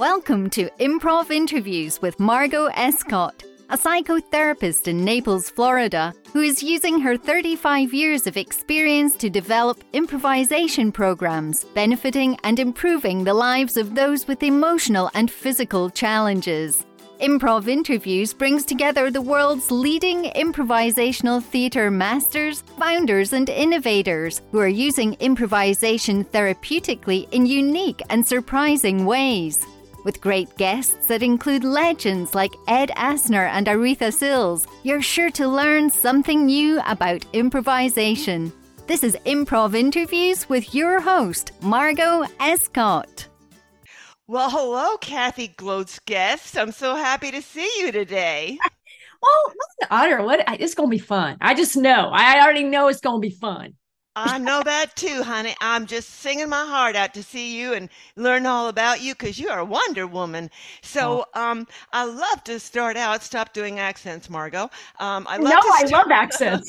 Welcome to Improv Interviews with Margot Escott, a psychotherapist in Naples, Florida, who is using her 35 years of experience to develop improvisation programs benefiting and improving the lives of those with emotional and physical challenges. Improv Interviews brings together the world's leading improvisational theatre masters, founders and innovators who are using improvisation therapeutically in unique and surprising ways. With great guests that include legends like Ed Asner and Aretha Sills, you're sure to learn something new about improvisation. This is Improv Interviews with your host, Margot Escott. Well, hello, Kathy Klotz-Guest. I'm so happy to see you today. Well, it's an honor. It's going to be fun. I just know. I already know it's going to be fun. I know that too, honey. I'm just singing my heart out to see you and learn all about you because you are a Wonder Woman. So I love to start out. Stop doing accents, Margot. I love accents.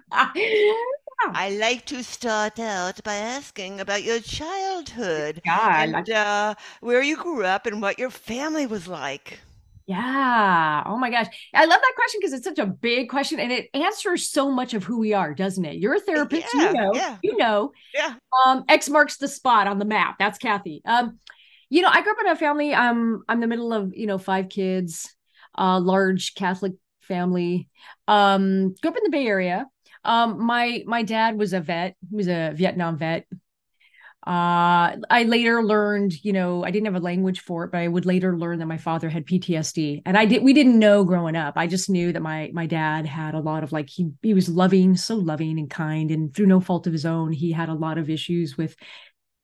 I like to start out by asking about your childhood and where you grew up and what your family was like. Yeah. Oh my gosh. I love that question because it's such a big question and it answers so much of who we are, doesn't it? You're a therapist, you know. Yeah. X marks the spot on the map. That's Kathy. I grew up in a family. I'm the middle of, 5 kids, large Catholic family. Grew up in the Bay Area. My dad was a vet. He was a Vietnam vet. I later learned, I didn't have a language for it, but I would later learn that my father had PTSD and we didn't know growing up. I just knew that my dad had a lot of he was so loving and kind, and through no fault of his own, he had a lot of issues with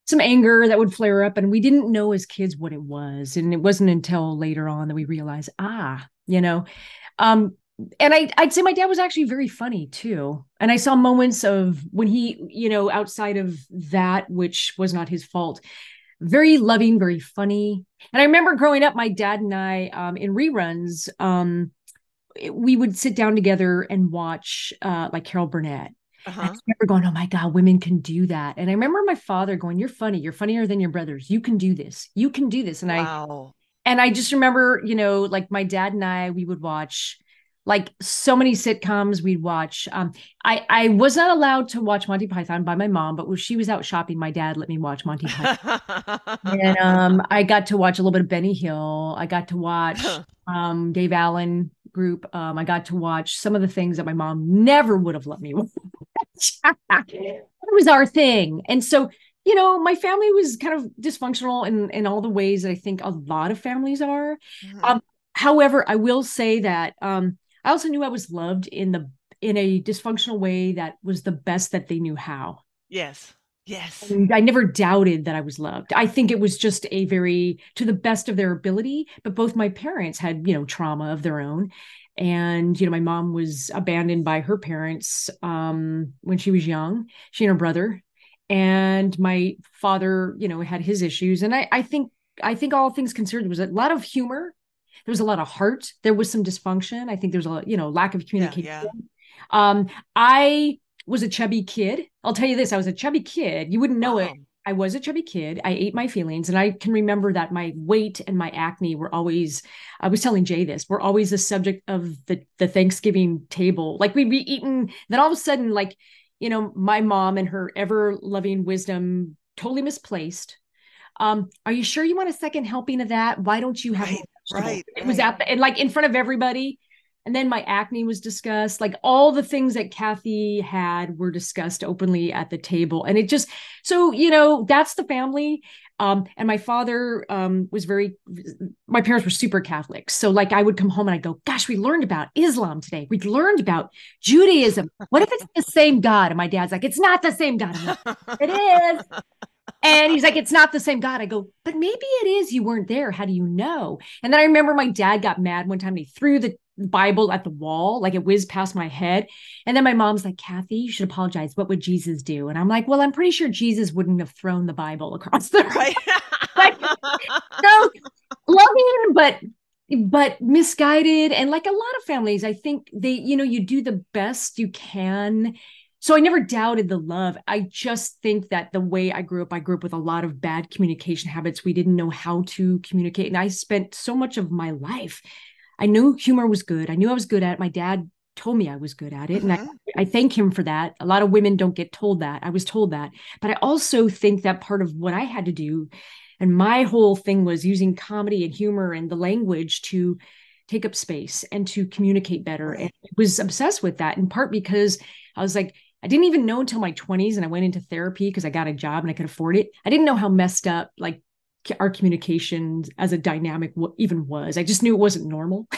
some anger that would flare up, and we didn't know as kids what it was. And it wasn't until later on that we realized, and I'd say my dad was actually very funny too. And I saw moments of when he, outside of that, which was not his fault, very loving, very funny. And I remember growing up, my dad and I, in reruns, we would sit down together and watch Carol Burnett. Uh-huh. I remember going, oh my God, women can do that. And I remember my father going, you're funny. You're funnier than your brothers. You can do this. You can do this. And wow. I just remember, my dad and I, we would watch so many sitcoms we'd watch. I was not allowed to watch Monty Python by my mom, but when she was out shopping, my dad let me watch Monty Python. And I got to watch a little bit of Benny Hill. I got to watch Dave Allen group. I got to watch some of the things that my mom never would have let me watch. It was our thing. And so, my family was kind of dysfunctional in all the ways that I think a lot of families are. Mm-hmm. However, I will say that I also knew I was loved in a dysfunctional way that was the best that they knew how. Yes. Yes. And I never doubted that I was loved. I think it was just to the best of their ability, but both my parents had, trauma of their own. And, my mom was abandoned by her parents when she was young, she and her brother, and my father, had his issues. And I think all things considered, there was a lot of humor. There was a lot of heart. There was some dysfunction. I think there was a lack of communication. Yeah, yeah. I was a chubby kid. I'll tell you this. I was a chubby kid. You wouldn't know it. I was a chubby kid. I ate my feelings. And I can remember that my weight and my acne were always, I was telling Jay this, were always the subject of the Thanksgiving table. We'd be eating. Then all of a sudden, my mom and her ever loving wisdom, totally misplaced. Are you sure you want a second helping of that? Why don't you have Right. It was at in front of everybody. And then my acne was discussed, all the things that Kathy had were discussed openly at the table. And it just, that's the family. And my father my parents were super Catholic. So I would come home and I'd go, gosh, we learned about Islam today. We learned about Judaism. What if it's the same God? And my dad's like, it's not the same God. Like, it is. And he's like, it's not the same God. I go, but maybe it is. You weren't there. How do you know? And then I remember my dad got mad one time and he threw the Bible at the wall. It whizzed past my head. And then my mom's like, Kathy, you should apologize. What would Jesus do? And I'm like, well, I'm pretty sure Jesus wouldn't have thrown the Bible across the right. So loving, but misguided. And a lot of families, I think they, you do the best you can So I never doubted the love. I just think that the way I grew up with a lot of bad communication habits. We didn't know how to communicate. And I spent so much of my life. I knew humor was good. I knew I was good at it. My dad told me I was good at it. Mm-hmm. And I thank him for that. A lot of women don't get told that. I was told that. But I also think that part of what I had to do, and my whole thing, was using comedy and humor and the language to take up space and to communicate better. And I was obsessed with that, in part because I was like, I didn't even know until my 20s, and I went into therapy because I got a job and I could afford it. I didn't know how messed up like our communication as a dynamic even was. I just knew it wasn't normal.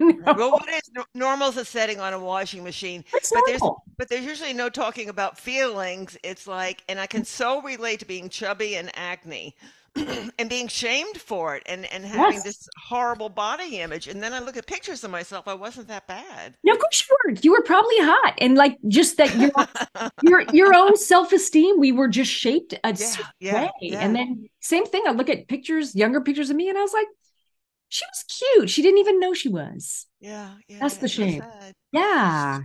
No. Well, what is normal is a setting on a washing machine, but there's usually no talking about feelings. It's like, and I can so relate to being chubby and acne and being shamed for it and having this horrible body image. And then I look at pictures of myself. I wasn't that bad. No, of course you weren't. You were probably hot. And like, just that your own self-esteem, we were just shaped a certain way. Yeah. And then same thing. I look at pictures, younger pictures of me, and I was like, she was cute. She didn't even know she was. Yeah. That's the shame. Sad. Yeah.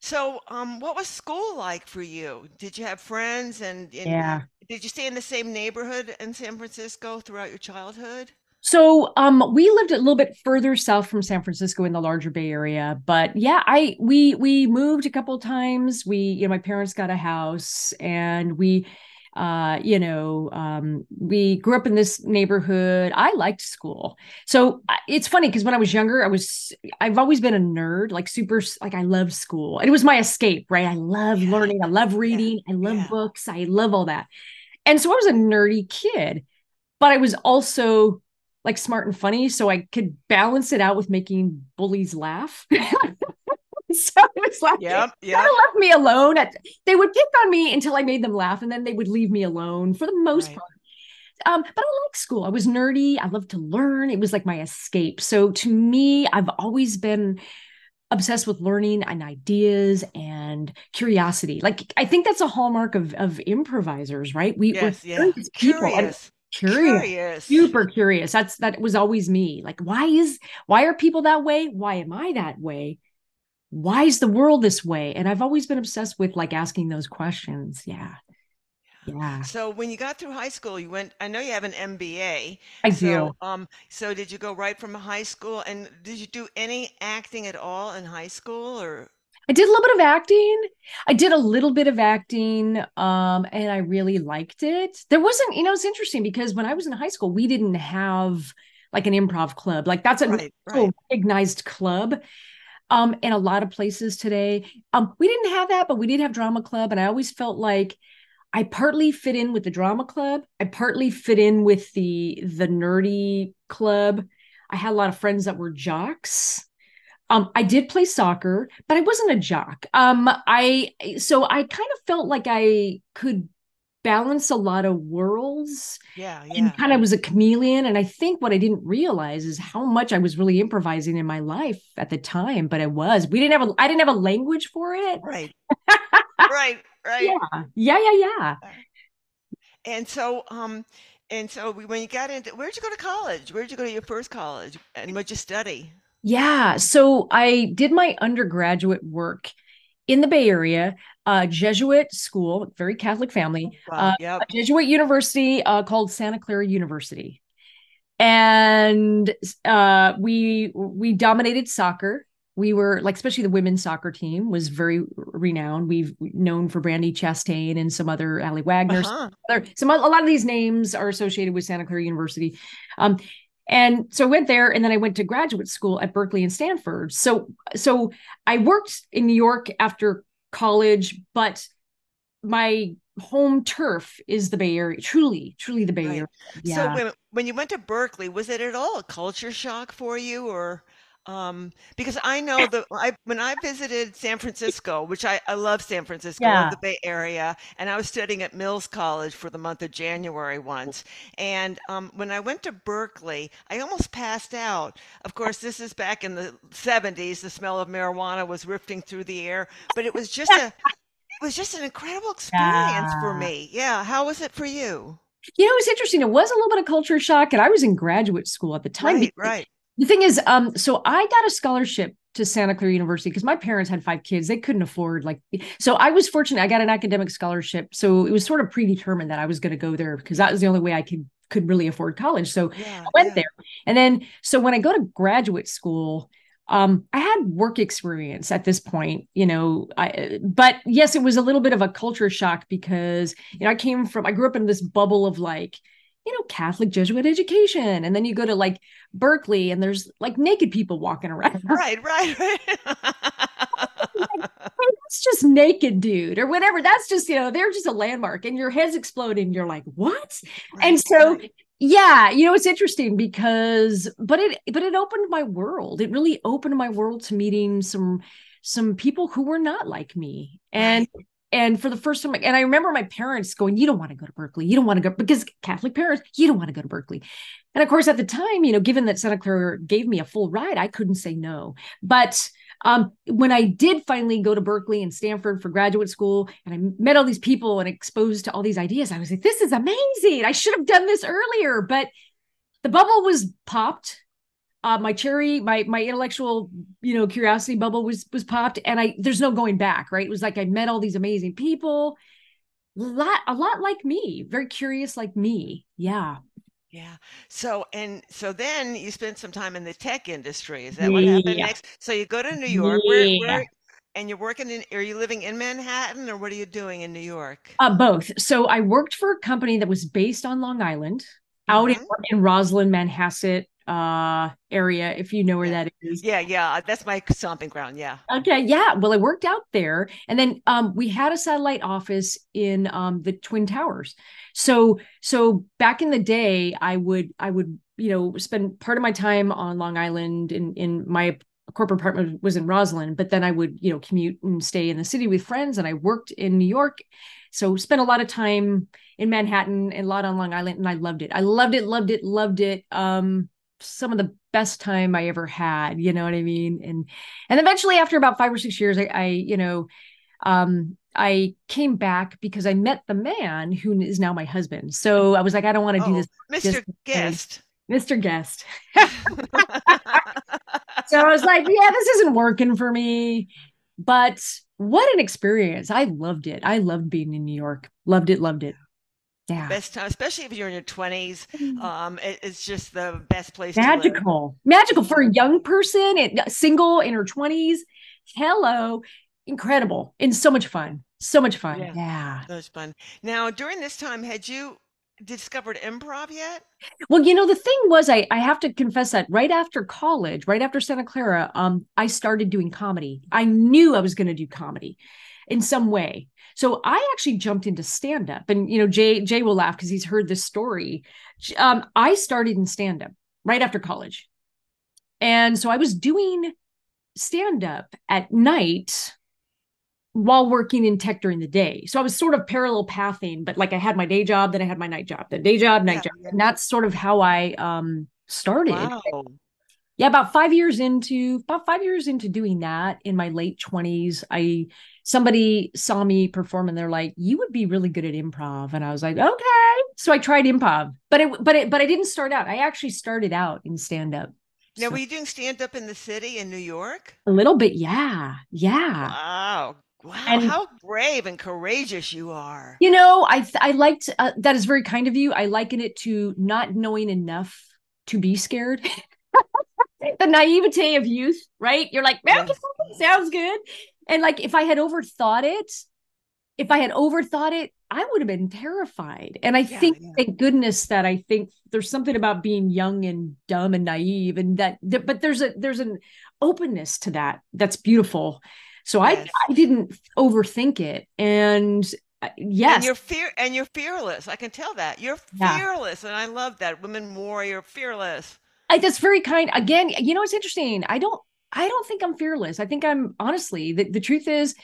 So what was school like for you? Did you have friends? And did you stay in the same neighborhood in San Francisco throughout your childhood? So we lived a little bit further south from San Francisco in the larger Bay Area. But yeah, we moved a couple of times. My parents got a house, and we grew up in this neighborhood. I liked school. So it's funny because when I was younger, I've always been a nerd, like super, like I loved school. It was my escape, right? I love learning. I love reading. I love books. I love all that. And so I was a nerdy kid, but I was also like smart and funny. So I could balance it out with making bullies laugh. So it was like, they left me alone. They would pick on me until I made them laugh, and then they would leave me alone for the most part. But I liked school. I was nerdy. I loved to learn. It was like my escape. So to me, I've always been obsessed with learning and ideas and curiosity. Like, I think that's a hallmark of improvisers, right? We're curious people. Super curious. That was always me. Like, why are people that way? Why am I that way? Why is the world this way? And I've always been obsessed with like asking those questions. Yeah. So when you got through high school, you went, I know you have an MBA. I do. So did you go right from high school, and did you do any acting at all in high school, or? I did a little bit of acting, and I really liked it. There wasn't, it's interesting because when I was in high school, we didn't have like an improv club. Like that's a recognized club. In a lot of places today, we didn't have that, but we did have drama club. And I always felt like I partly fit in with the drama club. I partly fit in with the nerdy club. I had a lot of friends that were jocks. I did play soccer, but I wasn't a jock. So I kind of felt like I could balance a lot of worlds and kind of was a chameleon. And I think what I didn't realize is how much I was really improvising in my life at the time, but I didn't have a language for it. Right. Right. Yeah. And so, when you got into, where'd you go to college? Where'd you go to your first college, and what'd you study? Yeah. So I did my undergraduate work in the Bay Area, Jesuit school, very Catholic family, a Jesuit university called Santa Clara University. And we dominated soccer. We were like, especially the women's soccer team was very renowned. We've known for Brandi Chastain and some other Allie Wagner. A lot of these names are associated with Santa Clara University. And so I went there, and then I went to graduate school at Berkeley and Stanford. So I worked in New York after college, but my home turf is the Bay Area, truly the Bay Area. Yeah. So when you went to Berkeley, was it at all a culture shock for you, or? Because I know that when I visited San Francisco, which I love San Francisco, the Bay Area, and I was studying at Mills College for the month of January once. And when I went to Berkeley, I almost passed out. Of course, this is back in the 70s. The smell of marijuana was rifting through the air, but it was just an incredible experience for me. Yeah. How was it for you? You know, it's interesting. It was a little bit of culture shock, and I was in graduate school at the time. Right. The thing is, so I got a scholarship to Santa Clara University because my parents had 5 kids. They couldn't afford, like, so I was fortunate. I got an academic scholarship. So it was sort of predetermined that I was going to go there because that was the only way I could really afford college. So I went there. And then, so when I go to graduate school, I had work experience at this point, you know, but yes, it was a little bit of a culture shock because, you know, I grew up in this bubble of, like, you know, Catholic Jesuit education. And then you go to, like, Berkeley and there's, like, naked people walking around. Right. Like, hey, that's just naked dude or whatever. That's just, you know, they're just a landmark and your heads explode and you're like, what? Right. And so, yeah, you know, it's interesting because, but it opened my world. It really opened my world to meeting some people who were not like me. And for the first time, and I remember my parents going, you don't want to go to Berkeley. You don't want to go, because Catholic parents, you don't want to go to Berkeley. And of course, at the time, you know, given that Santa Clara gave me a full ride, I couldn't say no. But when I did finally go to Berkeley and Stanford for graduate school, and I met all these people and exposed to all these ideas, I was like, this is amazing. I should have done this earlier. But the bubble was popped. My intellectual, you know, curiosity bubble was popped, and there's no going back, right? It was like I met all these amazing people, a lot like me, very curious like me. Yeah. So then you spent some time in the tech industry. Is that what happened next? So you go to New York, and you're working are you living in Manhattan, or what are you doing in New York? Both. So I worked for a company that was based on Long Island, out in Roslyn, Manhasset, area, if you know where that is. Yeah. That's my stomping ground. Yeah. Okay. Yeah. Well, I worked out there, and then we had a satellite office in the Twin Towers. So back in the day, I would, you know, spend part of my time on Long Island, in my corporate apartment was in Roslyn, but then I would, you know, commute and stay in the city with friends. And I worked in New York. So spent a lot of time in Manhattan and a lot on Long Island. And I loved it. I loved it. Some of the best time I ever had, you know what I mean? And eventually after about 5 or 6 years, I came back because I met the man who is now my husband. So I was like, I don't want to do this. Mr. Guest. So I was like, yeah, this isn't working for me, but what an experience. I loved it. I loved being in New York. Loved it. Yeah. Best time, especially if you're in your 20s. It's just the best place. Magical for a young person, single in her 20s. Hello. Incredible. And so much fun. Yeah. So much fun. Now, during this time, had you discovered improv yet? Well, you know, the thing was, I have to confess that right after college, right after Santa Clara, I started doing comedy. I knew I was going to do comedy in some way. So I actually jumped into stand-up, and, you know, Jay will laugh because he's heard this story. I started in stand-up right after college. And so I was doing stand-up at night while working in tech during the day. So I was sort of parallel pathing, but, like, I had my day job, then I had my night job, then day job, night job. And that's sort of how I started. Wow. Yeah, about five years into doing that, in my late 20s, somebody saw me perform and they're like, you would be really good at improv. And I was like, okay. So I tried improv, but I didn't start out. I actually started out in stand-up. Now, were you doing stand-up in the city in New York? A little bit. Yeah. Wow. And how brave and courageous you are. You know, I liked, that is very kind of you. I liken it to not knowing enough to be scared. The naivete of youth, right? You're like, man, sounds good. And, like, if I had overthought it, I would have been terrified. And I think, thank goodness that I think there's something about being young and dumb and naive, and that, but there's an openness to that. That's beautiful. So I didn't overthink it. And you're fearless. I can tell that you're fearless. And I love that. Women warrior, fearless. That's very kind. Again, you know, it's interesting. I don't think I'm fearless. I think I'm, honestly, the truth is,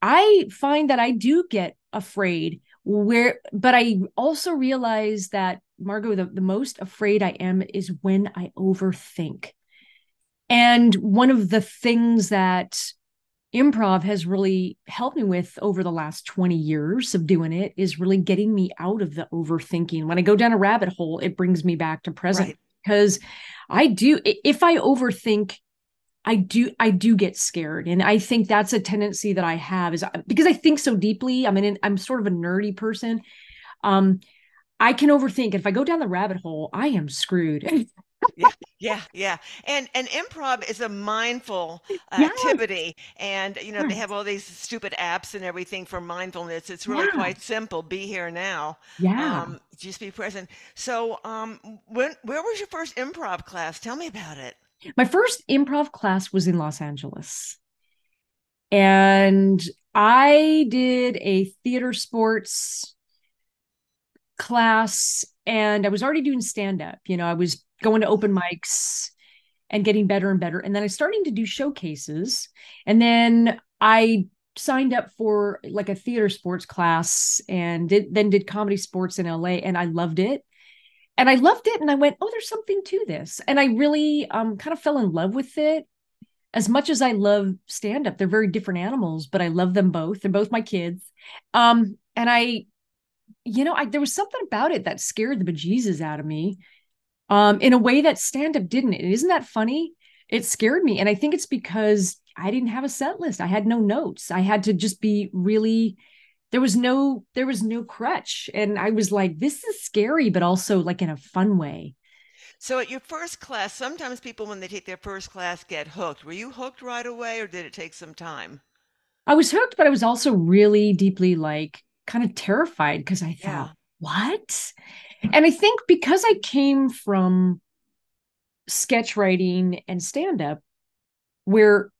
I find that I do get afraid, but I also realize that, Margot, the most afraid I am is when I overthink. And one of the things that improv has really helped me with over the last 20 years of doing it is really getting me out of the overthinking. When I go down a rabbit hole, it brings me back to present. Right. because I do, if I overthink, I do get scared. And I think that's a tendency that I have, is because I think so deeply. I mean, I'm sort of a nerdy person. I can overthink. If I go down the rabbit hole, I am screwed. Yeah. And improv is a mindful activity. And, you know, they have all these stupid apps and everything for mindfulness. It's really quite simple. Be here now. Yeah. Just be present. So where was your first improv class? Tell me about it. My first improv class was in Los Angeles. And I did a theater sports class, and I was already doing stand-up. You know, I was going to open mics and getting better and better. And then I started to do showcases. And then I signed up for like a theater sports class and then did comedy sports in LA. And I loved it. And I loved it. And I went, oh, there's something to this. And I really kind of fell in love with it. As much as I love stand-up, they're very different animals, but I love them both. They're both my kids. And I, you know, there was something about it that scared the bejesus out of me. In a way that stand-up didn't. And isn't that funny? It scared me. And I think it's because I didn't have a set list. I had no notes. I had to just be really, there was no crutch. And I was like, this is scary, but also like in a fun way. So at your first class, sometimes people, when they take their first class, get hooked. Were you hooked right away, or did it take some time? I was hooked, but I was also really deeply like kind of terrified, because I thought, what? And I think because I came from sketch writing and stand-up, where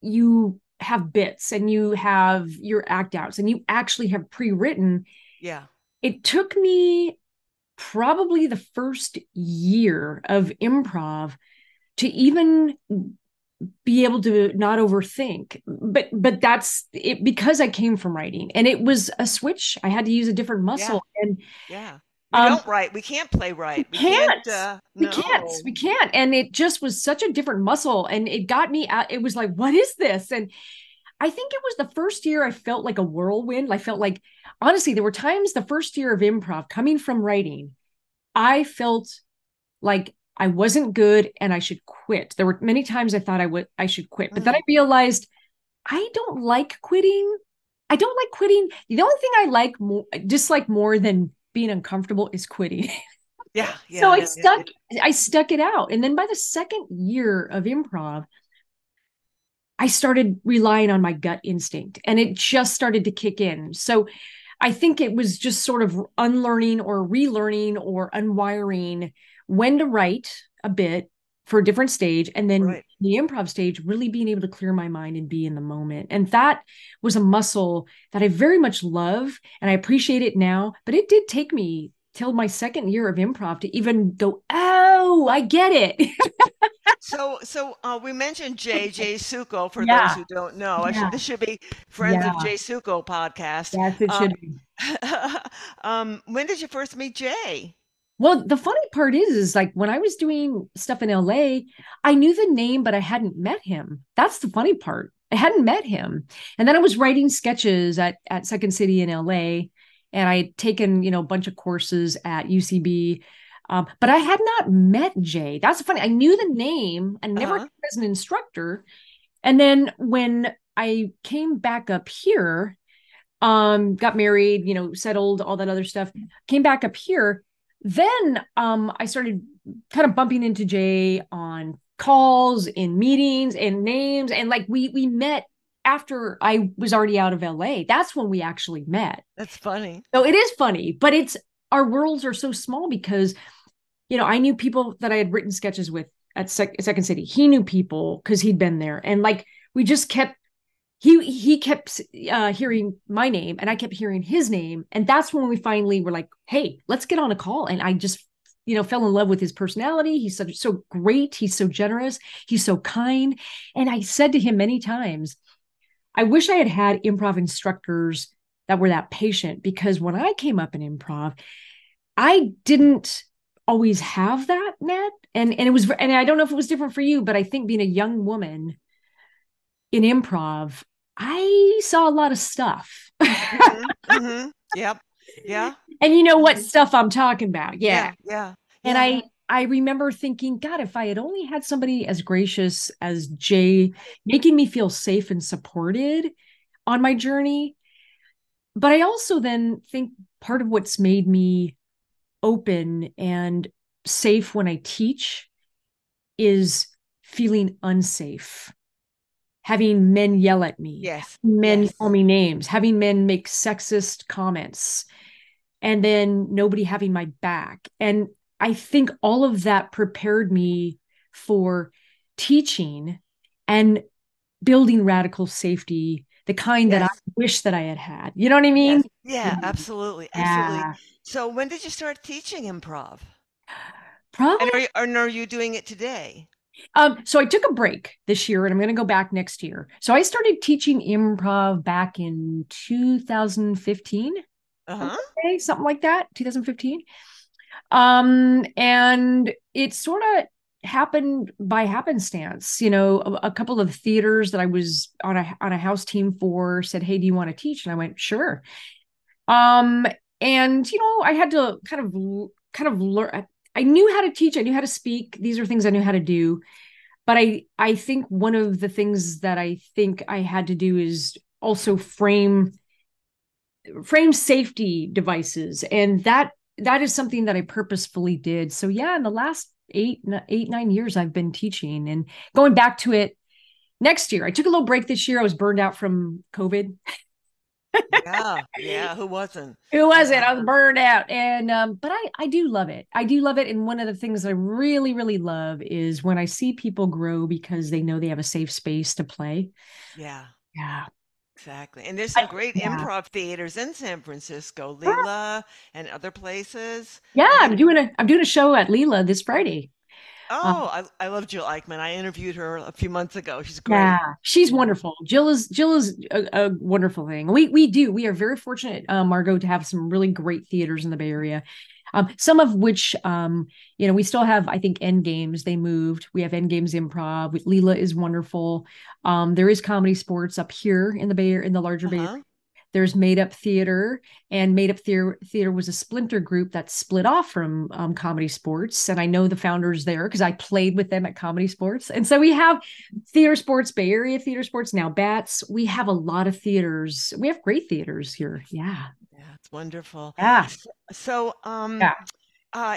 you have bits and you have your act outs and you actually have pre-written. Yeah. It took me probably the first year of improv to even be able to not overthink, but that's it, because I came from writing, and it was a switch. I had to use a different muscle. And we don't write. We can't play right. We can't. And it just was such a different muscle. And it got me out. It was like, what is this? And I think it was the first year I felt like a whirlwind. I felt like, honestly, there were times the first year of improv coming from writing, I felt like I wasn't good and I should quit. There were many times I thought I should quit. But then I realized I don't like quitting. The only thing I dislike more than being uncomfortable is quitting. I stuck it out. And then by the second year of improv, I started relying on my gut instinct, and it just started to kick in. So I think it was just sort of unlearning or relearning or unwiring when to write a bit for a different stage. And then the improv stage, really being able to clear my mind and be in the moment. And that was a muscle that I very much love, and I appreciate it now, but it did take me till my second year of improv to even go, oh, I get it. So we mentioned Jay Sukow for those who don't know. Yeah. This should be Friends of Jay Sukow podcast. Yes, it should be. When did you first meet Jay? Well, the funny part is like when I was doing stuff in LA, I knew the name, but I hadn't met him. That's the funny part. I hadn't met him. And then I was writing sketches at Second City in LA. And I had taken, you know, a bunch of courses at UCB. But I had not met Jay. That's funny. I knew the name and never as an instructor. And then when I came back up here, got married, you know, settled, all that other stuff, came back up here. Then I started kind of bumping into Jay on calls, in meetings, and names. And like we met after I was already out of LA. That's when we actually met. That's funny. So it is funny, but it's, our worlds are so small because, you know, I knew people that I had written sketches with at Second City. He knew people because he'd been there. And like, we just kept, he kept hearing my name and I kept hearing his name. And that's when we finally were like, hey, let's get on a call. And I just, you know, fell in love with his personality. He's so great. He's so generous. He's so kind. And I said to him many times, I wish I had improv instructors that were that patient, because when I came up in improv, I didn't always have that net. And it was, and I don't know if it was different for you, but I think being a young woman in improv, I saw a lot of stuff. Yep. Yeah. And you know what stuff I'm talking about. Yeah. And I remember thinking, God, if I had only had somebody as gracious as Jay, making me feel safe and supported on my journey. But I also then think part of what's made me open and safe when I teach is feeling unsafe. Having men yell at me, men call me names, having men make sexist comments, and then nobody having my back. And I think all of that prepared me for teaching and building radical safety, the kind that I wish that I had had. You know what I mean? Yes. Yeah, absolutely. Absolutely. So when did you start teaching improv? Probably. And are you doing it today? So I took a break this year and I'm going to go back next year. So I started teaching improv back in 2015, something like that, 2015. And it sort of happened by happenstance. You know, a couple of theaters that I was on a house team for said, "Hey, do you want to teach?" And I went, "Sure." And you know, I had to kind of learn. I knew how to teach. I knew how to speak. These are things I knew how to do. But I think one of the things that I think I had to do is also frame safety devices. And that is something that I purposefully did. So yeah, in the last 8, 9 years, I've been teaching and going back to it next year. I took a little break this year. I was burned out from COVID. Yeah. Who wasn't? I was burned out. And, but I do love it. I do love it. And one of the things that I really, really love is when I see people grow because they know they have a safe space to play. Yeah. Yeah. Exactly. And there's some great improv theaters in San Francisco, Lila and other places. Yeah. I'm doing a show at Lila this Friday. Oh, I love Jill Eichmann. I interviewed her a few months ago. She's great. Yeah, she's wonderful. Jill is a wonderful thing. We are very fortunate, Margot, to have some really great theaters in the Bay Area. Some of which, you know, we still have, I think, Endgames. They moved. We have Endgames Improv. Lila is wonderful. There is Comedy Sports up here in the Bay Area, in the larger Bay Area. There's Made Up Theater, and Made Up Theater was a splinter group that split off from Comedy Sports. And I know the founders there because I played with them at Comedy Sports. And so we have Theater Sports, Bay Area Theater Sports, now BATS. We have a lot of theaters. We have great theaters here. Yeah. Yeah, it's wonderful. Yeah. So,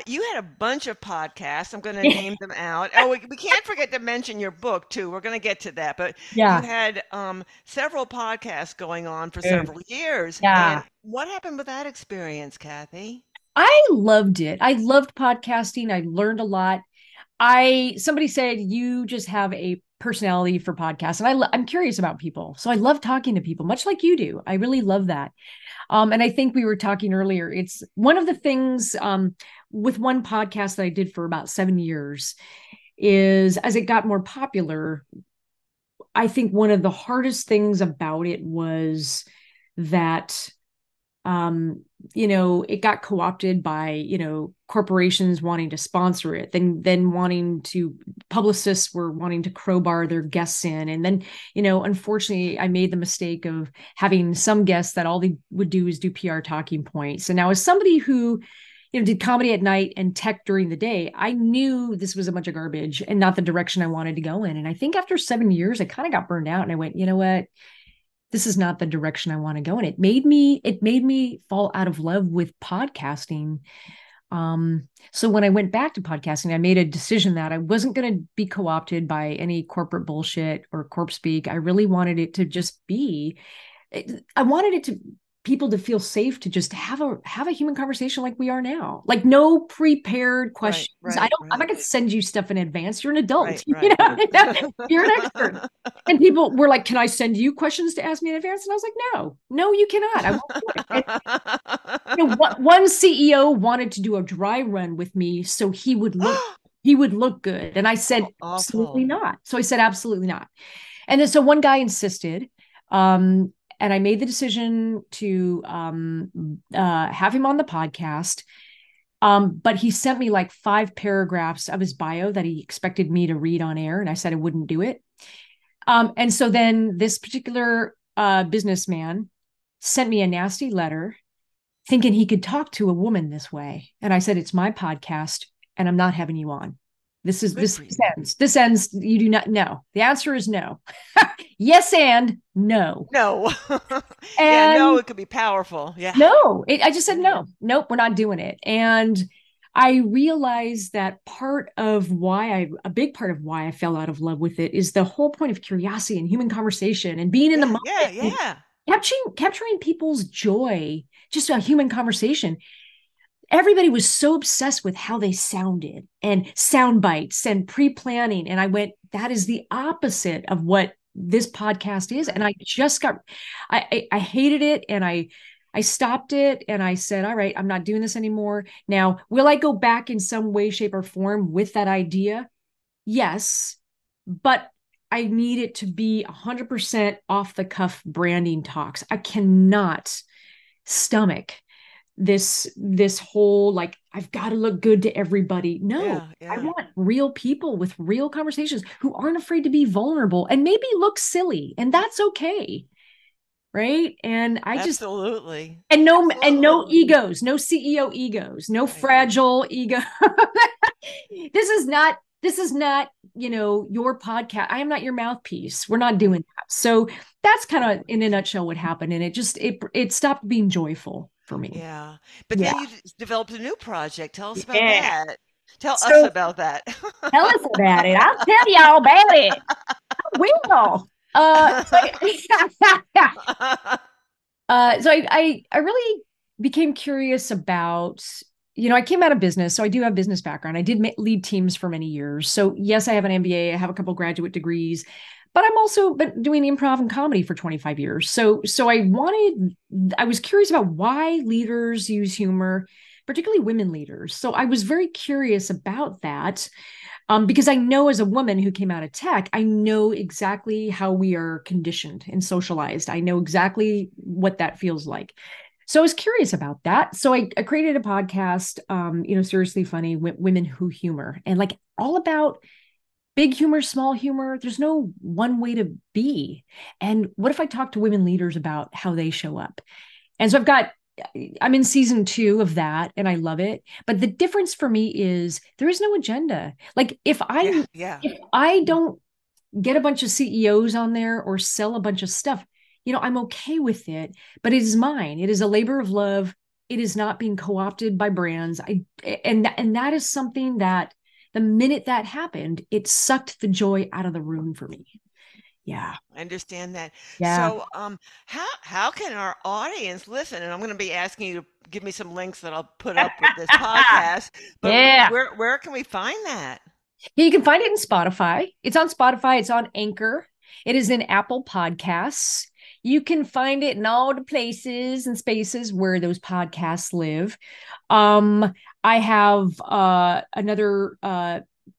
you had a bunch of podcasts. I'm going to name them out. Oh, we can't forget to mention your book too. We're going to get to that, but you had several podcasts going on for several years. Yeah. And what happened with that experience, Kathy? I loved it. I loved podcasting. I learned a lot. Somebody said you just have a personality for podcasts, and I'm curious about people, so I love talking to people, much like you do. I really love that. And I think we were talking earlier. It's one of the things with one podcast that I did for about 7 years is as it got more popular, I think one of the hardest things about it was that, you know, it got co-opted by, you know, corporations wanting to sponsor it, then wanting to, publicists were wanting to crowbar their guests in. And then, you know, unfortunately I made the mistake of having some guests that all they would do is do PR talking points. And now as somebody who, you know, did comedy at night and tech during the day, I knew this was a bunch of garbage and not the direction I wanted to go in. And I think after 7 years, I kind of got burned out and I went, you know what? This is not the direction I want to go. And it made me fall out of love with podcasting. So when I went back to podcasting, I made a decision that I wasn't going to be co-opted by any corporate bullshit or corp speak. I really wanted it to just be, I wanted it to people to feel safe to just have a human conversation like we are now, like no prepared questions. I'm not going to send you stuff in advance. You're an adult, you know? You're an expert. And people were like, "Can I send you questions to ask me in advance?" And I was like, no, you cannot. I won't do it. And, you know, one CEO wanted to do a dry run with me so he would look good. And I said, absolutely not. And then, so one guy insisted, and I made the decision to have him on the podcast. But he sent me like 5 paragraphs of his bio that he expected me to read on air. And I said, I wouldn't do it. And so then this particular businessman sent me a nasty letter thinking he could talk to a woman this way. And I said, it's my podcast. and I'm not having you on. This ends. You do not know. The answer is no. Yes. And no, no. And yeah, no, it could be powerful. Yeah. No, I just said, no, nope, we're not doing it. And I realized that a big part of why I fell out of love with it is the whole point of curiosity and human conversation and being in the moment. Yeah. Yeah. Capturing people's joy, just a human conversation. Everybody was so obsessed with how they sounded and sound bites and pre-planning. And I went, that is the opposite of what this podcast is. And I just got, I hated it. And I stopped it and I said, all right, I'm not doing this anymore. Now, will I go back in some way, shape, or form with that idea? Yes, but I need it to be 100% off the cuff branding talks. I cannot stomach this whole, like, I've got to look good to everybody. No, yeah. I want real people with real conversations who aren't afraid to be vulnerable and maybe look silly, and that's okay. Right. And I just, absolutely. And no, absolutely. And no egos, no CEO egos, no fragile ego. This is not, you know, your podcast. I am not your mouthpiece. We're not doing that. So that's kind of in a nutshell what happened. And it just, it stopped being joyful for me. Yeah. But then you developed a new project. Tell us about that. Tell us about that. Tell us about it. I'll tell y'all about it. I will. So I really became curious about, you know, I came out of business, so I do have business background. I did lead teams for many years. So yes, I have an MBA. I have a couple graduate degrees, but I'm also been doing improv and comedy for 25 years. So I was curious about why leaders use humor, particularly women leaders. So I was very curious about that. Because I know, as a woman who came out of tech, I know exactly how we are conditioned and socialized. I know exactly what that feels like. So I was curious about that. So I created a podcast, you know, Seriously Funny, Women Who Humor, and like all about big humor, small humor. There's no one way to be. And what if I talk to women leaders about how they show up? And so I'm in season 2 of that and I love it. But the difference for me is there is no agenda. Like if I don't get a bunch of CEOs on there or sell a bunch of stuff, you know, I'm okay with it, but it is mine. It is a labor of love. It is not being co-opted by brands. And that is something that the minute that happened, it sucked the joy out of the room for me. Yeah. I understand that. Yeah. So how can our audience listen? And I'm going to be asking you to give me some links that I'll put up with this podcast. But where can we find that? Yeah, you can find it in Spotify. It's on Spotify. It's on Anchor. It is in Apple Podcasts. You can find it in all the places and spaces where those podcasts live. I have another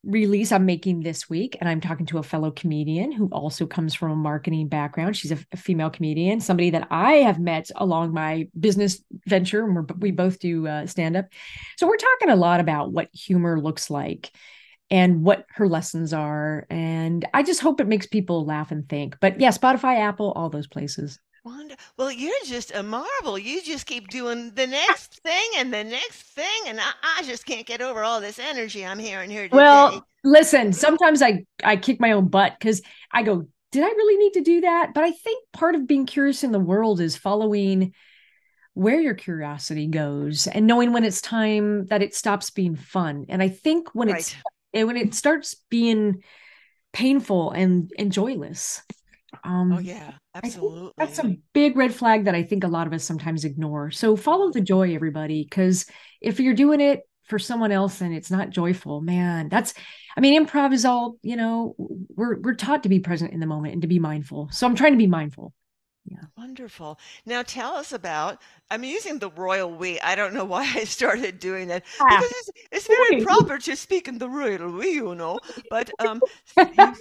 release I'm making this week, and I'm talking to a fellow comedian who also comes from a marketing background. She's a female comedian, somebody that I have met along my business venture, and we both do stand-up. So we're talking a lot about what humor looks like and what her lessons are, and I just hope it makes people laugh and think. But yeah, Spotify, Apple, all those places. Well, you're just a marvel. You just keep doing the next thing and the next thing. And I just can't get over all this energy I'm hearing here today. Well, listen, sometimes I kick my own butt because I go, did I really need to do that? But I think part of being curious in the world is following where your curiosity goes and knowing when it's time that it stops being fun. And I think when it starts being painful and joyless, oh yeah, absolutely. That's a big red flag that I think a lot of us sometimes ignore. So follow the joy, everybody, because if you're doing it for someone else and it's not joyful, man, improv is all, you know, we're taught to be present in the moment and to be mindful. So I'm trying to be mindful. Yeah. Wonderful. Now tell us about, I'm using the royal we. I don't know why I started doing that because it's very proper to speak in the royal we, you know, but now the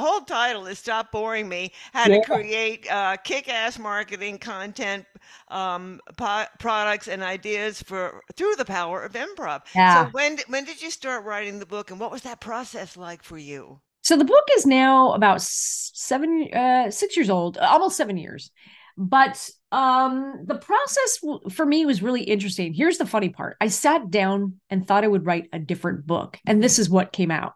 whole title is Stop Boring Me, How to Create Kick-Ass Marketing Content, Products and Ideas through the Power of Improv. Yeah. So when did you start writing the book, and what was that process like for you? So the book is now about 6 years old, almost 7 years. But the process for me was really interesting. Here's the funny part. I sat down and thought I would write a different book. And this is what came out.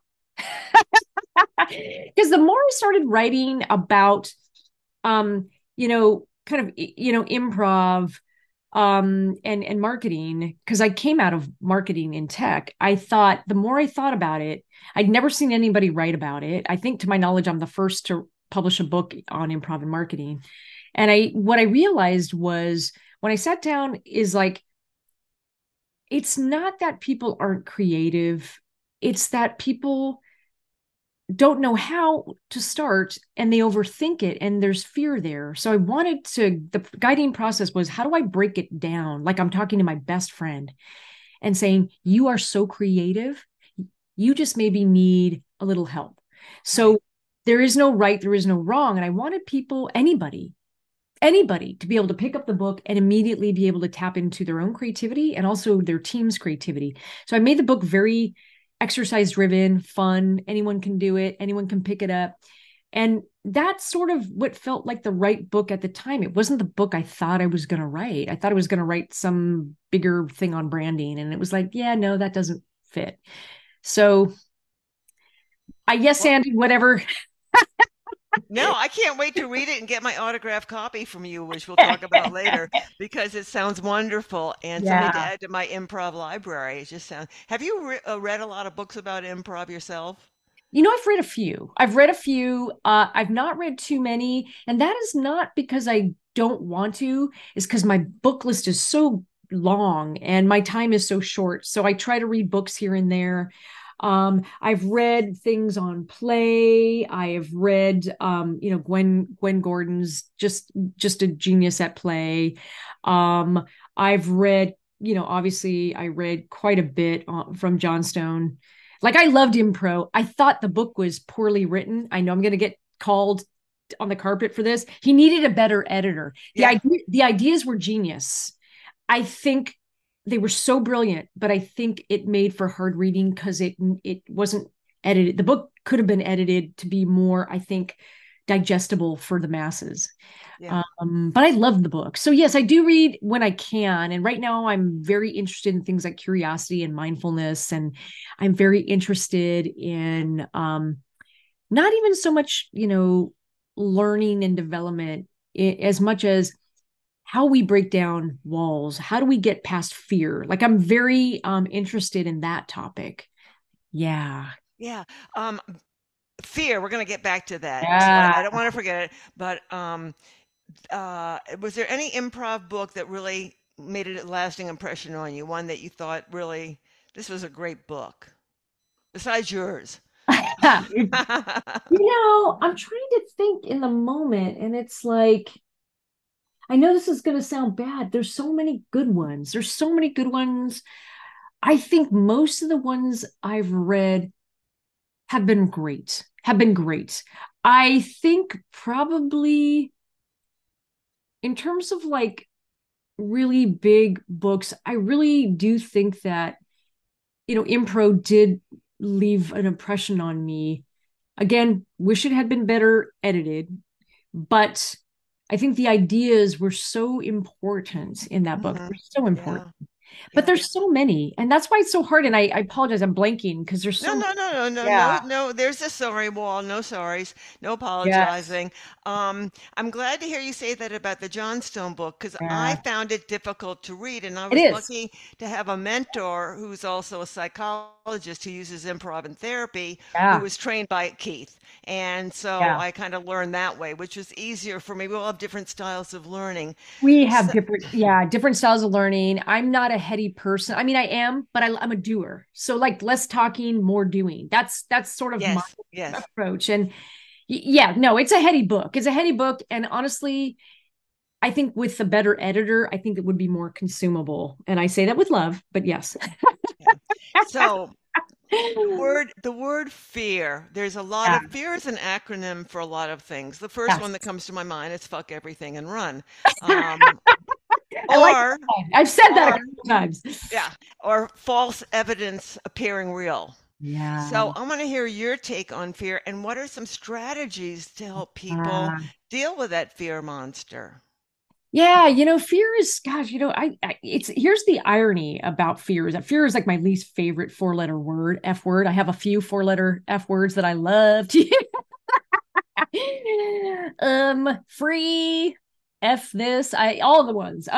Because the more I started writing about, improv and marketing, because I came out of marketing in tech, I thought the more I thought about it, I'd never seen anybody write about it. I think to my knowledge, I'm the first to publish a book on improv and marketing. And what I realized was when I sat down is like, it's not that people aren't creative. It's that people don't know how to start and they overthink it and there's fear there. So the guiding process was, how do I break it down? Like I'm talking to my best friend and saying, you are so creative. You just maybe need a little help. So there is no right, there is no wrong. And I wanted people, anybody to be able to pick up the book and immediately be able to tap into their own creativity and also their team's creativity. So I made the book very exercise driven, fun. Anyone can do it. Anyone can pick it up. And that's sort of what felt like the right book at the time. It wasn't the book I thought I was going to write. I thought I was going to write some bigger thing on branding. And it was like, yeah, no, that doesn't fit. So I yes, and whatever. No, I can't wait to read it and get my autographed copy from you, which we'll talk about later, because it sounds wonderful and something to add to my improv library. It just sounds. Have you read a lot of books about improv yourself? You know, I've read a few. I've not read too many, and that is not because I don't want to. It's because my book list is so long and my time is so short. So I try to read books here and there. I've read things on play. I have read, Gwen Gordon's just a genius at play. I've read, obviously I read quite a bit from Johnstone. Like I loved Impro. I thought the book was poorly written. I know I'm going to get called on the carpet for this. He needed a better editor. The ideas were genius. I think they were so brilliant, but I think it made for hard reading because it wasn't edited. The book could have been edited to be more, I think, digestible for the masses. Yeah. But I love the book. So yes, I do read when I can. And right now I'm very interested in things like curiosity and mindfulness. And I'm very interested in not even so much, learning and development as much as how we break down walls. How do we get past fear? Like I'm very interested in that topic. Yeah. Yeah. Fear. We're going to get back to that. Yeah. I don't want to forget it, but was there any improv book that really made a lasting impression on you? One that you thought really, this was a great book besides yours? I'm trying to think in the moment and it's like, I know this is going to sound bad. There's so many good ones. I think most of the ones I've read have been great. I think probably in terms of like really big books, I really do think that, Impro did leave an impression on me. Again, wish it had been better edited, but I think the ideas were so important in that book. They're so important, but there's so many, and that's why it's so hard. And I apologize, I'm blanking because there's so no. There's a sorry wall. No sorries, no apologizing. Yes. I'm glad to hear you say that about the Johnstone book because I found it difficult to read, and I was lucky to have a mentor who's also a psychologist who uses improv and therapy, who was trained by Keith. And so I kind of learned that way, which was easier for me. We all have different styles of learning. We have different styles of learning. I'm not a heady person. I mean, I am, but I'm a doer. So like less talking, more doing. That's sort of my approach. And it's a heady book. It's a heady book. And honestly, I think with the better editor, I think it would be more consumable. And I say that with love, but yes. So the word fear, there's a lot of fear is an acronym for a lot of things. The first one that comes to my mind is fuck everything and run. I've said that a couple times. Yeah. Or false evidence appearing real. Yeah. So I want to hear your take on fear and what are some strategies to help people deal with that fear monster? Yeah. You know, fear is, gosh, you know, here's the irony about fear is that fear is like my least favorite four-letter word, F word. I have a few four-letter F words that I love. Free, F this, all the ones.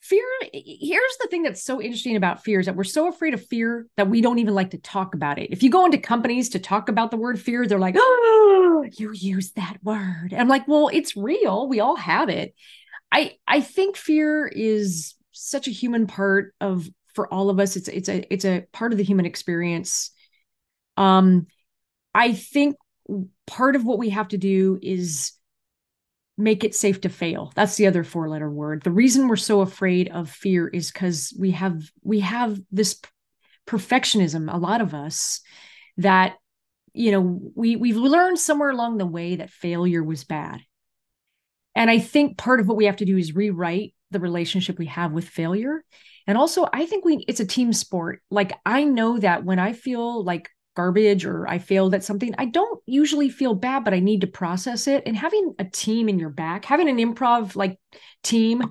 Fear. Here's the thing that's so interesting about fear is that we're so afraid of fear that we don't even like to talk about it. If you go into companies to talk about the word fear, they're like, oh, you use that word. And I'm like, well, it's real. We all have it. I think fear is such a human part of, for all of us, it's a part of the human experience. I think part of what we have to do is make it safe to fail. That's the other four-letter word. The reason we're so afraid of fear is because we have this perfectionism, a lot of us, that, you know, we've learned somewhere along the way that failure was bad. And I think part of what we have to do is rewrite the relationship we have with failure. And also, I think it's a team sport. Like, I know that when I feel like garbage or I failed at something, I don't usually feel bad, but I need to process it. And having a team in your back, having an improv like team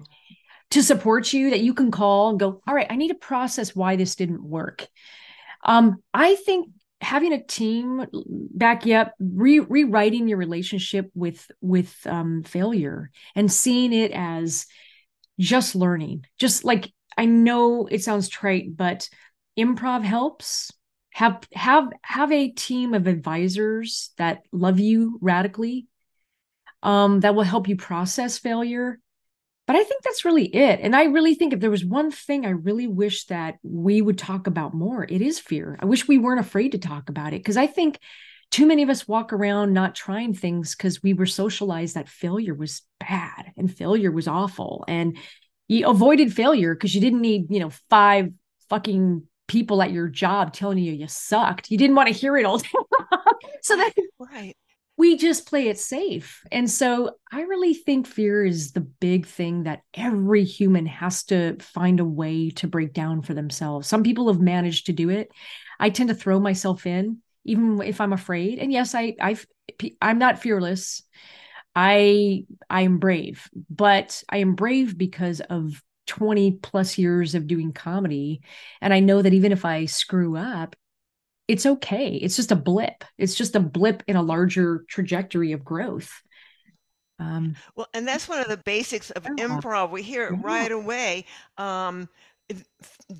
to support you that you can call and go, all right, I need to process why this didn't work. I think having a team back you up, rewriting your relationship with failure and seeing it as just learning, just like, I know it sounds trite, but improv helps. Have a team of advisors that love you radically, that will help you process failure. But I think that's really it. And I really think if there was one thing I really wish that we would talk about more, it is fear. I wish we weren't afraid to talk about it, because I think too many of us walk around not trying things because we were socialized that failure was bad and failure was awful. And you avoided failure because you didn't need, you know, five fucking people at your job telling you sucked. You didn't want to hear it all day long. So that right. We just play it safe. And so I really think fear is the big thing that every human has to find a way to break down for themselves. Some people have managed to do it. I tend to throw myself in, even if I'm afraid. And yes, I'm not fearless. I am brave, but I am brave because of 20 plus years of doing comedy. And I know that even if I screw up, it's okay. It's just a blip. It's just a blip in a larger trajectory of growth. Well, and that's one of the basics of improv. We hear it right away.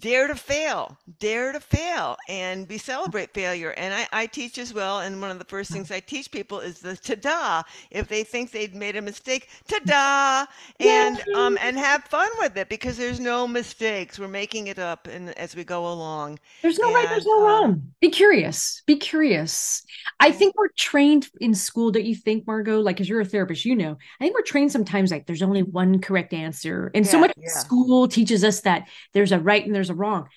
Dare to fail and we celebrate failure. And I teach as well. And one of the first things I teach people is the ta-da. If they think they've made a mistake, ta-da, and have fun with it, because there's no mistakes. We're making it up and as we go along. There's no right, there's no wrong. Be curious. I think we're trained in school, don't you think, Margot? Like, as you're a therapist, you know, I think we're trained sometimes like there's only one correct answer. And so much school teaches us that there's a right and there's a wrong.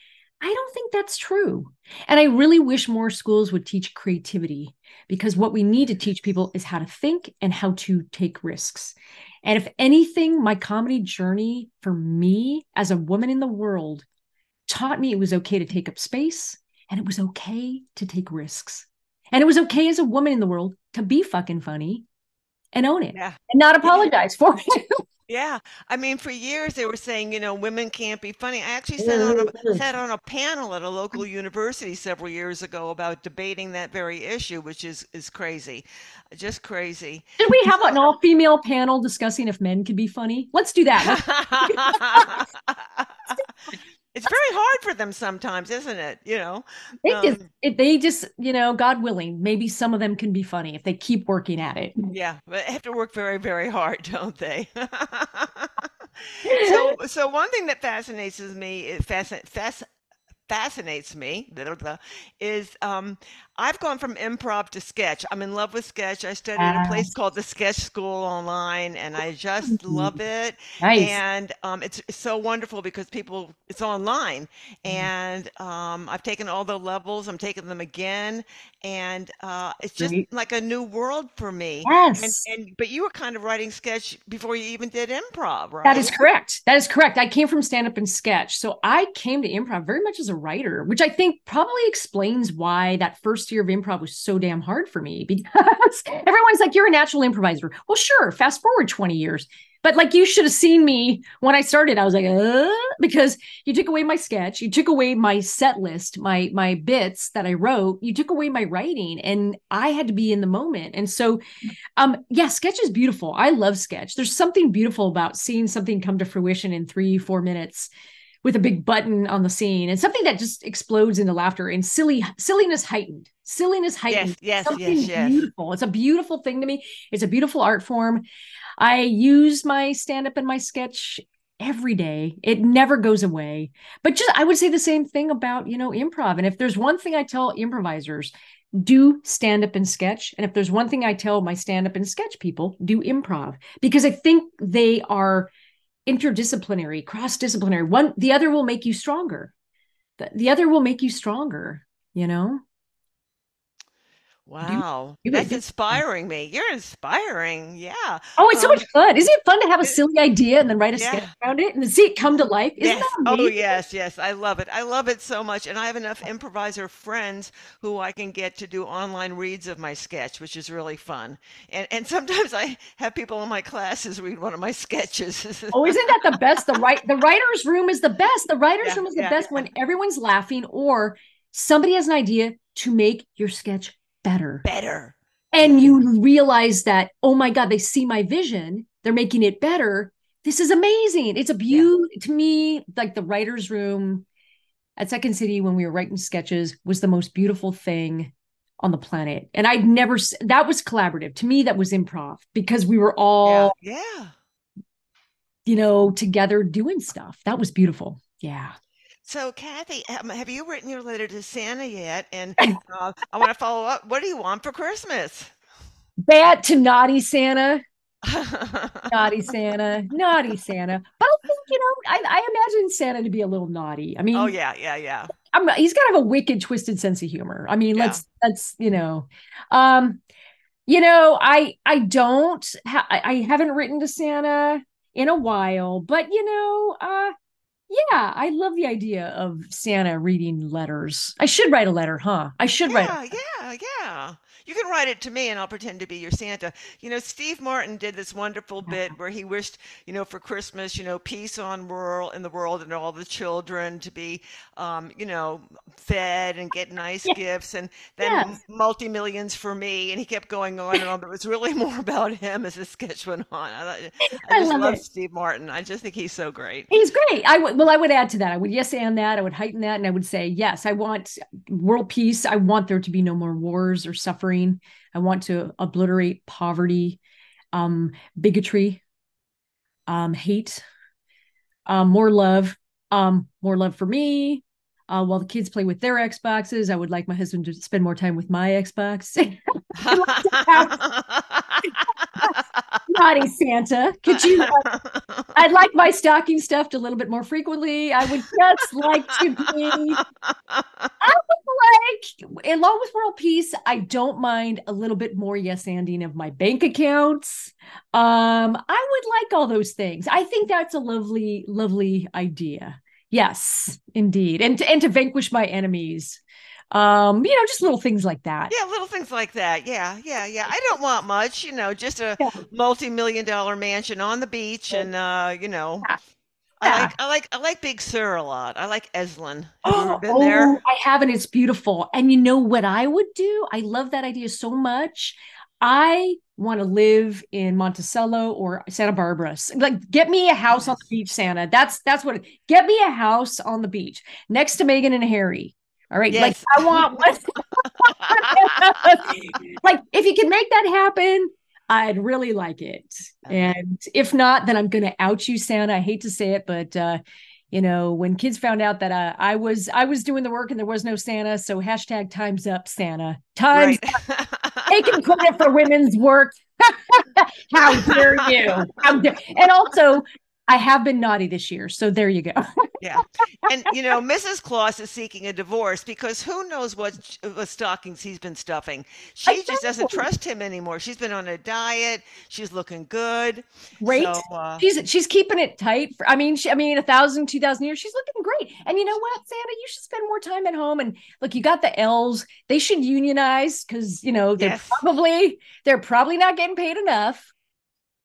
I don't think that's true. And I really wish more schools would teach creativity, because what we need to teach people is how to think and how to take risks. And if anything, my comedy journey for me as a woman in the world taught me it was okay to take up space, and it was okay to take risks. And it was okay as a woman in the world to be fucking funny and own it and not apologize for it. Yeah. I mean, for years they were saying, you know, women can't be funny. I actually sat on a panel at a local university several years ago about debating that very issue, which is crazy. Just crazy. Did we have an all-female panel discussing if men could be funny? Let's do that. It's very hard for them sometimes, isn't it? You know, they just, you know, God willing, maybe some of them can be funny if they keep working at it. Yeah. But they have to work very, very hard, don't they? So one thing that fascinates me is I've gone from improv to sketch. I'm in love with sketch. I studied at a place called the Sketch School online, and I just love it. Nice. And it's so wonderful because it's online, and I've taken all the levels. I'm taking them again, and it's just like a new world for me. Yes. But you were kind of writing sketch before you even did improv, right? That is correct. I came from stand-up and sketch. So I came to improv very much as a writer, which I think probably explains why that first year of improv was so damn hard for me, because everyone's like, you're a natural improviser. Well, sure. Fast forward 20 years. But like, you should have seen me when I started. I was like, because you took away my sketch, you took away my set list, my bits that I wrote, you took away my writing, and I had to be in the moment. And so, yeah, sketch is beautiful. I love sketch. There's something beautiful about seeing something come to fruition in 3-4 minutes with a big button on the scene, and something that just explodes into laughter and silliness heightened. Yes. Beautiful. It's a beautiful thing to me. It's a beautiful art form. I use my stand-up and my sketch every day. It never goes away. But just, I would say the same thing about, improv. And if there's one thing I tell improvisers, do stand-up and sketch. And if there's one thing I tell my stand-up and sketch people, do improv. Because I think they are interdisciplinary, cross-disciplinary. The other will make you stronger. The other will make you stronger, Wow. That's inspiring me. You're inspiring. Yeah. Oh, it's so much fun. Isn't it fun to have a silly idea and then write a sketch around it and see it come to life? Isn't that amazing? Oh, yes. I love it. I love it so much. And I have enough improviser friends who I can get to do online reads of my sketch, which is really fun. And sometimes I have people in my classes read one of my sketches. Oh, isn't that the best? The writer's room is the best. The writer's room is the best when everyone's laughing or somebody has an idea to make your sketch better. And you realize that, oh my God, they see my vision. They're making it better. This is amazing. It's a beauty to me, like the writer's room at Second City when we were writing sketches was the most beautiful thing on the planet. And that was collaborative. To me, that was improv because we were all, together doing stuff. That was beautiful. Yeah. So, Kathy, have you written your letter to Santa yet? And I want to follow up. What do you want for Christmas? Bad to naughty Santa. Naughty Santa. But I think, I imagine Santa to be a little naughty. I mean, oh, yeah. He's got to have a wicked, twisted sense of humor. I mean, I haven't written to Santa in a while, but, yeah, I love the idea of Santa reading letters. I should write a letter, huh? I should write. Yeah. You can write it to me and I'll pretend to be your Santa. Steve Martin did this wonderful bit where he wished, for Christmas, peace in the world and all the children to be, fed and get nice gifts and then multi-millions for me. And he kept going on and on, but it was really more about him as the sketch went on. I love Steve Martin. I just think he's so great. He's great. I would add to that. I would yes and that. I would heighten that. And I would say, yes, I want world peace. I want there to be no more wars or suffering. I want to obliterate poverty, bigotry, hate, more love for me. While the kids play with their Xboxes, I would like my husband to spend more time with my Xbox. Naughty Santa, could you? I'd like my stocking stuffed a little bit more frequently. I would just like to be. Along with world peace, I don't mind a little bit more yes-anding of my bank accounts. I would like all those things. I think that's a lovely, lovely idea. Yes, indeed. And to vanquish my enemies. Just little things like that. Yeah, little things like that. Yeah. I don't want much, just a multi-million-dollar mansion on the beach and I like Big Sur a lot. I like Esalen. Have you ever been there? I haven't. It's beautiful. And you know what I would do? I love that idea so much. I want to live in Monticello or Santa Barbara. Like, get me a house on the beach, Santa. That's what. Get me a house on the beach next to Meghan and Harry. All right. Yes. Like, I want one. Like, if you can make that happen, I'd really like it. And if not, then I'm going to out you, Santa. I hate to say it, but when kids found out that I was doing the work and there was no Santa, so # times up, Santa. Times up. Taking credit for women's work. How dare you? And also, I have been naughty this year, so there you go. Yeah. And, Mrs. Klotz is seeking a divorce because who knows what stockings he's been stuffing. She just doesn't trust him anymore. She's been on a diet. She's looking good. Great. So, she's keeping it tight. 1,000, 2,000 years. She's looking great. And you know what, Santa, you should spend more time at home. And look, you got the L's. They should unionize because, they're probably not getting paid enough.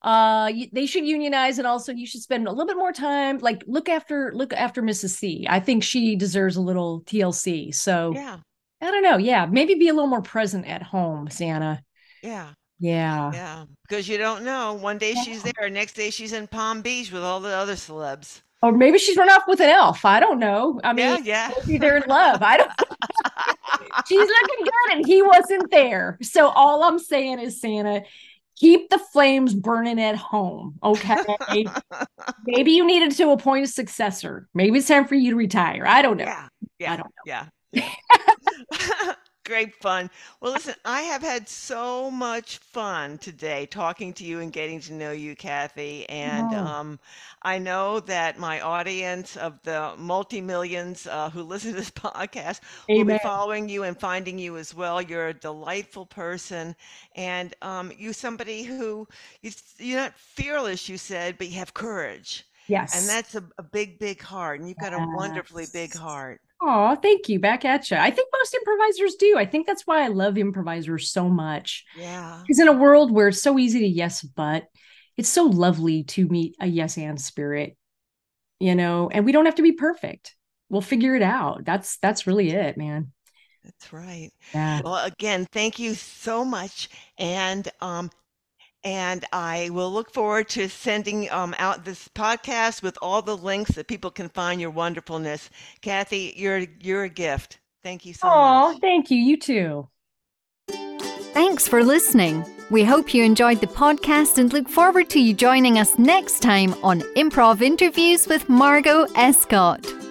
They should unionize, and also you should spend a little bit more time, like look after Mrs. C. I think she deserves a little TLC. So yeah, I don't know. Yeah, maybe be a little more present at home, Santa. Yeah. Yeah. Yeah. Because you don't know. One day she's there, next day she's in Palm Beach with all the other celebs. Or maybe she's run off with an elf. I don't know. I mean, yeah, maybe they're in love. I don't. She's looking good and he wasn't there. So all I'm saying is, Santa, keep the flames burning at home. Okay. Maybe you needed to appoint a successor. Maybe it's time for you to retire. I don't know. Yeah. I don't know. Yeah. Great fun. Well, listen, I have had so much fun today talking to you and getting to know you, Kathy. And I know that my audience of the multi-millions who listen to this podcast will be following you and finding you as well. You're a delightful person. And you're somebody who, you're not fearless, you said, but you have courage. Yes. And that's a big, big heart. And you've got a wonderfully big heart. Oh, thank you. Back at you. I think most improvisers do. I think that's why I love improvisers so much. Yeah. Because in a world where it's so easy to yes, but it's so lovely to meet a yes and spirit, you know, and we don't have to be perfect. We'll figure it out. That's really it, man. That's right. Yeah. Well, again, thank you so much. And I will look forward to sending out this podcast with all the links that people can find your wonderfulness. Kathy, you're a gift. Thank you so much. Oh, thank you. You too. Thanks for listening. We hope you enjoyed the podcast and look forward to you joining us next time on Improv Interviews with Margot Escott.